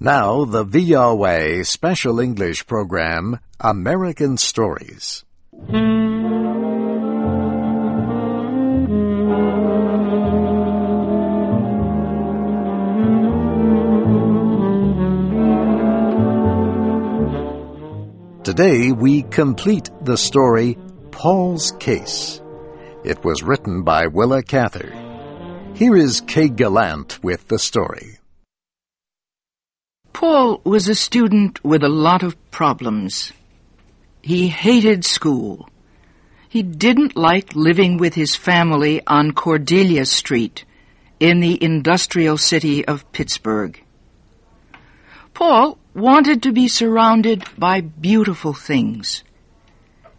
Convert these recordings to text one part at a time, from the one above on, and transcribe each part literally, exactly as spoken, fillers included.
Now the V O A Special English Program, American Stories. Today we complete the story, Paul's Case. It was written by Willa Cather. Here is Kay Gallant with the story. Paul was a student with a lot of problems. He hated school. He didn't like living with his family on Cordelia Street in the industrial city of Pittsburgh. Paul wanted to be surrounded by beautiful things.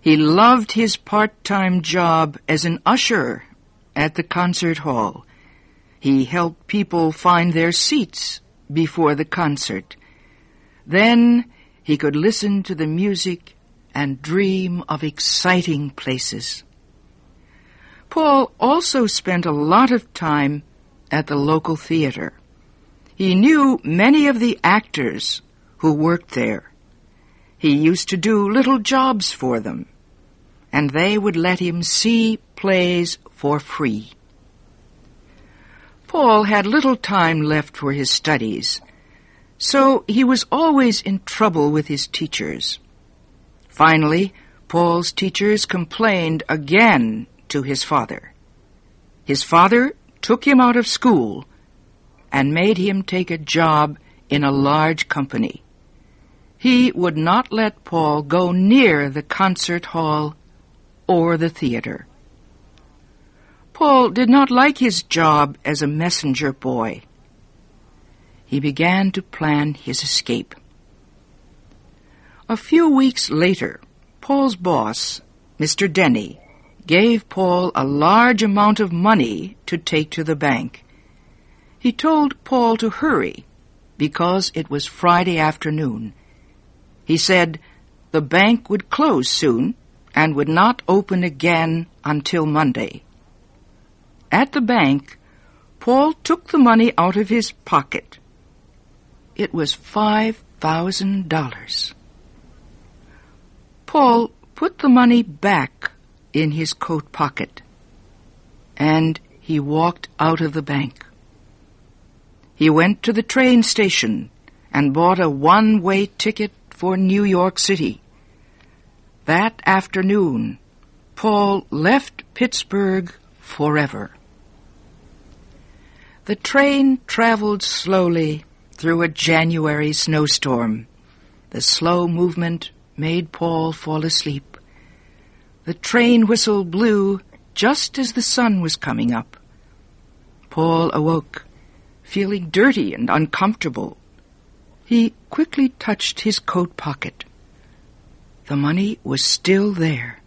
He loved his part-time job as an usher at the concert hall. He helped people find their seats before the concert. Then he could listen to the music and dream of exciting places. Paul also spent a lot of time at the local theater. He knew many of the actors who worked there. He used to do little jobs for them, and they would let him see plays for free. Paul had little time left for his studies, so he was always in trouble with his teachers. Finally, Paul's teachers complained again to his father. His father took him out of school and made him take a job in a large company. He would not let Paul go near the concert hall or the theater. Paul did not like his job as a messenger boy. He began to plan his escape. A few weeks later, Paul's boss, Mister Denny, gave Paul a large amount of money to take to the bank. He told Paul to hurry because it was Friday afternoon. He said the bank would close soon and would not open again until Monday. At the bank, Paul took the money out of his pocket. It was five thousand dollars. Paul put the money back in his coat pocket, and he walked out of the bank. He went to the train station and bought a one-way ticket for New York City. That afternoon, Paul left Pittsburgh forever. The train traveled slowly through a January snowstorm. The slow movement made Paul fall asleep. The train whistle blew just as the sun was coming up. Paul awoke, feeling dirty and uncomfortable. He quickly touched his coat pocket. The money was still there.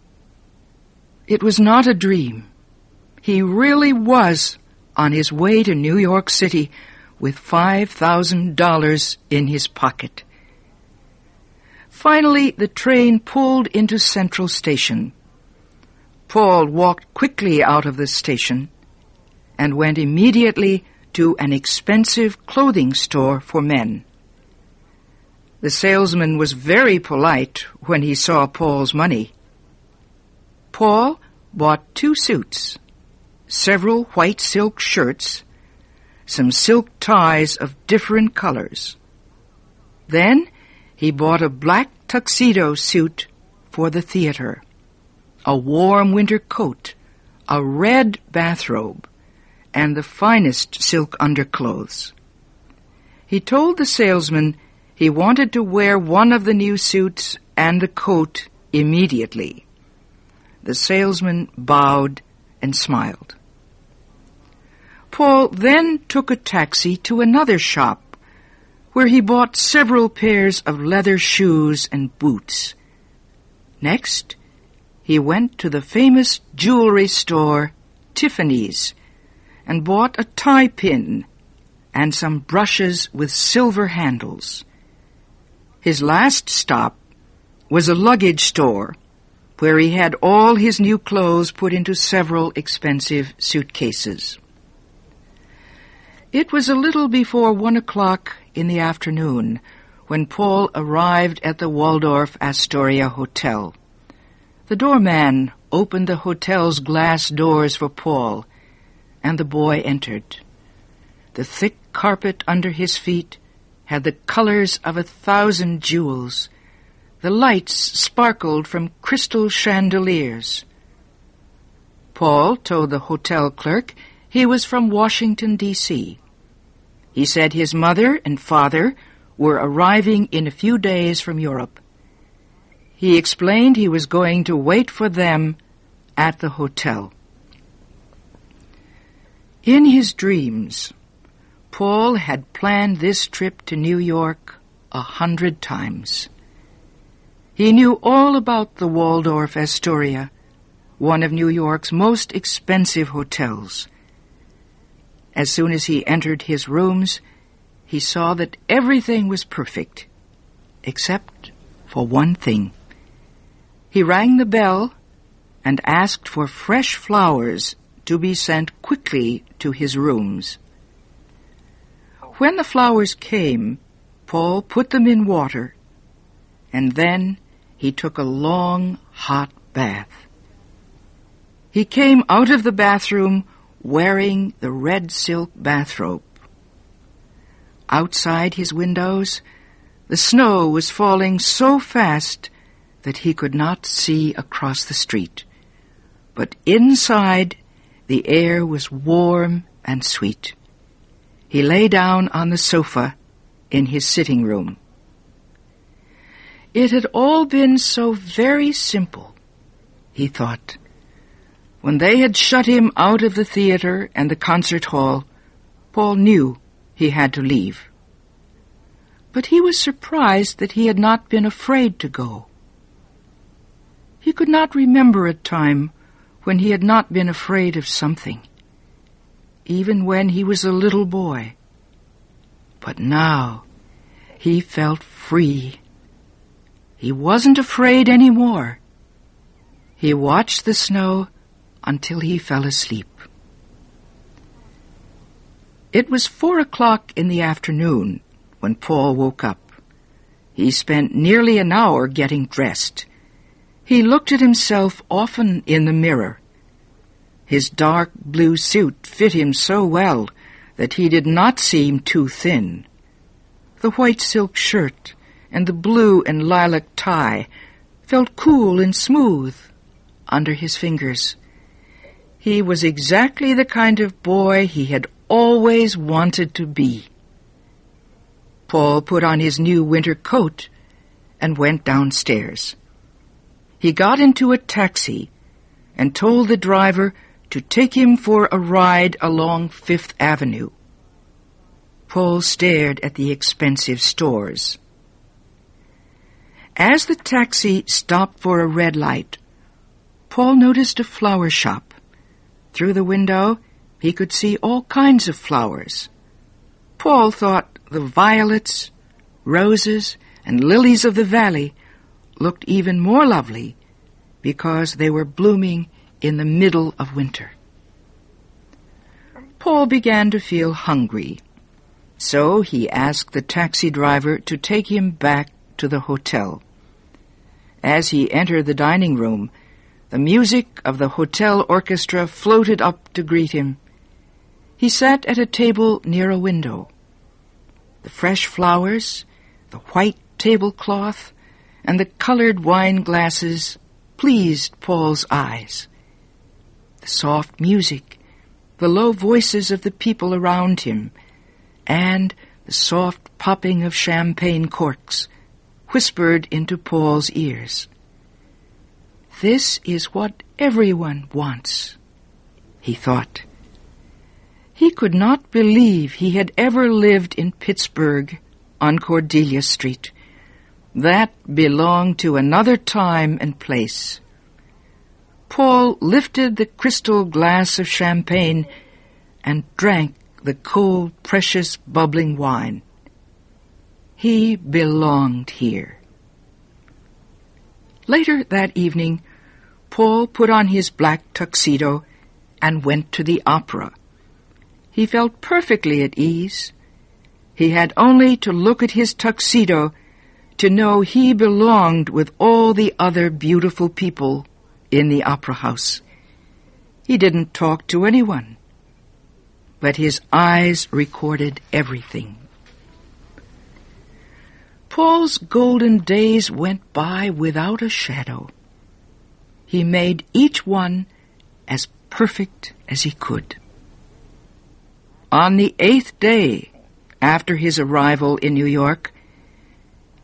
It was not a dream. He really was on his way to New York City with five thousand dollars in his pocket. Finally, the train pulled into Central Station. Paul walked quickly out of the station and went immediately to an expensive clothing store for men. The salesman was very polite when he saw Paul's money. Paul bought two suits, several white silk shirts, some silk ties of different colors. Then he bought a black tuxedo suit for the theater, a warm winter coat, a red bathrobe, and the finest silk underclothes. He told the salesman he wanted to wear one of the new suits and the coat immediately. The salesman bowed and smiled. Paul then took a taxi to another shop where he bought several pairs of leather shoes and boots. Next, he went to the famous jewelry store Tiffany's and bought a tie pin and some brushes with silver handles. His last stop was a luggage store where he had all his new clothes put into several expensive suitcases. It was a little before one o'clock in the afternoon when Paul arrived at the Waldorf Astoria Hotel. The doorman opened the hotel's glass doors for Paul, and the boy entered. The thick carpet under his feet had the colors of a thousand jewels. The lights sparkled from crystal chandeliers. Paul told the hotel clerk he was from Washington, D C He said his mother and father were arriving in a few days from Europe. He explained he was going to wait for them at the hotel. In his dreams, Paul had planned this trip to New York a hundred times. He knew all about the Waldorf Astoria, one of New York's most expensive hotels. As soon as he entered his rooms, he saw that everything was perfect, except for one thing. He rang the bell and asked for fresh flowers to be sent quickly to his rooms. When the flowers came, Paul put them in water, and then he took a long, hot bath. He came out of the bathroom wearing the red silk bathrobe. Outside his windows, the snow was falling so fast that he could not see across the street. But inside, the air was warm and sweet. He lay down on the sofa in his sitting room. It had all been so very simple, he thought. When they had shut him out of the theater and the concert hall, Paul knew he had to leave. But he was surprised that he had not been afraid to go. He could not remember a time when he had not been afraid of something, even when he was a little boy. But now he felt free. He wasn't afraid anymore. He watched the snow until he fell asleep. It was four o'clock in the afternoon when Paul woke up. He spent nearly an hour getting dressed. He looked at himself often in the mirror. His dark blue suit fit him so well that he did not seem too thin. The white silk shirt and the blue and lilac tie felt cool and smooth under his fingers. He was exactly the kind of boy he had always wanted to be. Paul put on his new winter coat and went downstairs. He got into a taxi and told the driver to take him for a ride along Fifth Avenue. Paul stared at the expensive stores. As the taxi stopped for a red light, Paul noticed a flower shop. Through the window, he could see all kinds of flowers. Paul thought the violets, roses, and lilies of the valley looked even more lovely because they were blooming in the middle of winter. Paul began to feel hungry, so he asked the taxi driver to take him back to the hotel. As he entered the dining room, the music of the hotel orchestra floated up to greet him. He sat at a table near a window. The fresh flowers, the white tablecloth, and the colored wine glasses pleased Paul's eyes. The soft music, the low voices of the people around him, and the soft popping of champagne corks whispered into Paul's ears. This is what everyone wants, he thought. He could not believe he had ever lived in Pittsburgh on Cordelia Street. That belonged to another time and place. Paul lifted the crystal glass of champagne and drank the cold, precious, bubbling wine. He belonged here. Later that evening, Paul put on his black tuxedo and went to the opera. He felt perfectly at ease. He had only to look at his tuxedo to know he belonged with all the other beautiful people in the opera house. He didn't talk to anyone, but his eyes recorded everything. Paul's golden days went by without a shadow. He made each one as perfect as he could. On the eighth day after his arrival in New York,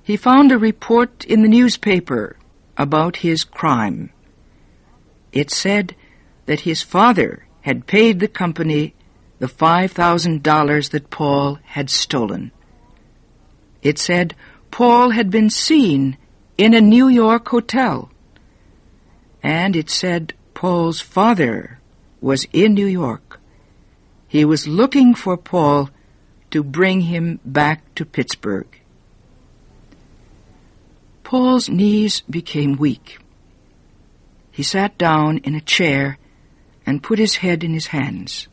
he found a report in the newspaper about his crime. It said that his father had paid the company the five thousand dollars that Paul had stolen. It said Paul had been seen in a New York hotel. And it said Paul's father was in New York. He was looking for Paul to bring him back to Pittsburgh. Paul's knees became weak. He sat down in a chair and put his head in his hands.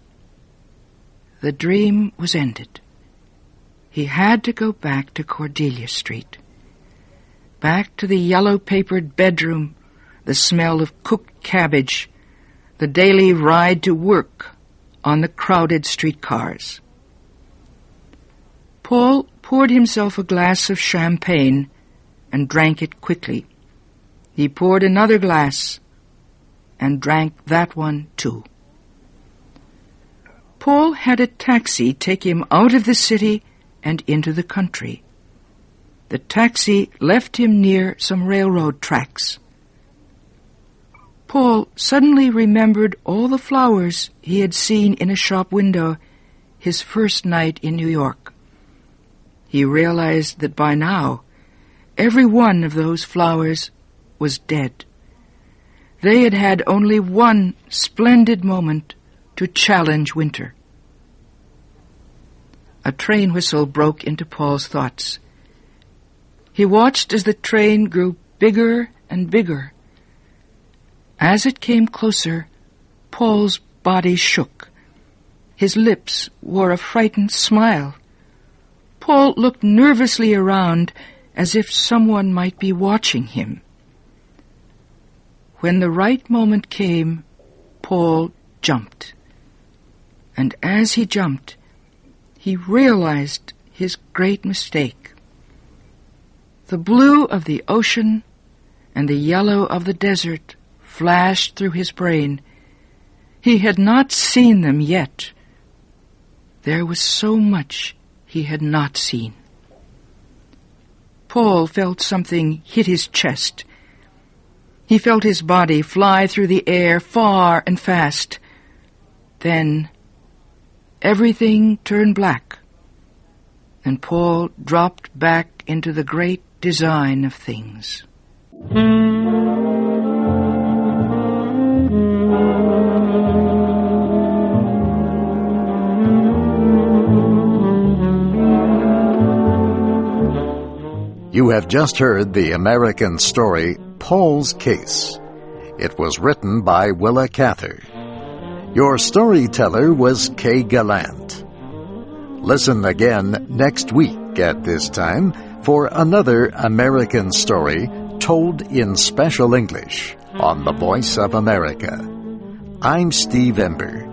The dream was ended. He had to go back to Cordelia Street, back to the yellow-papered bedroom, the smell of cooked cabbage, the daily ride to work on the crowded streetcars. Paul poured himself a glass of champagne and drank it quickly. He poured another glass and drank that one too. Paul had a taxi take him out of the city and into the country. The taxi left him near some railroad tracks. Paul suddenly remembered all the flowers he had seen in a shop window his first night in New York. He realized that by now, every one of those flowers was dead. They had had only one splendid moment to challenge winter. A train whistle broke into Paul's thoughts. He watched as the train grew bigger and bigger. As it came closer, Paul's body shook. His lips wore a frightened smile. Paul looked nervously around as if someone might be watching him. When the right moment came, Paul jumped. And as he jumped, he realized his great mistake. The blue of the ocean and the yellow of the desert flashed through his brain. He had not seen them yet. There was so much he had not seen. Paul felt something hit his chest. He felt his body fly through the air far and fast. Then everything turned black, and Paul dropped back into the great design of things. You have just heard the American story, Paul's Case. It was written by Willa Cather. Your storyteller was Kay Gallant. Listen again next week at this time for another American story told in special English on the Voice of America. I'm Steve Ember.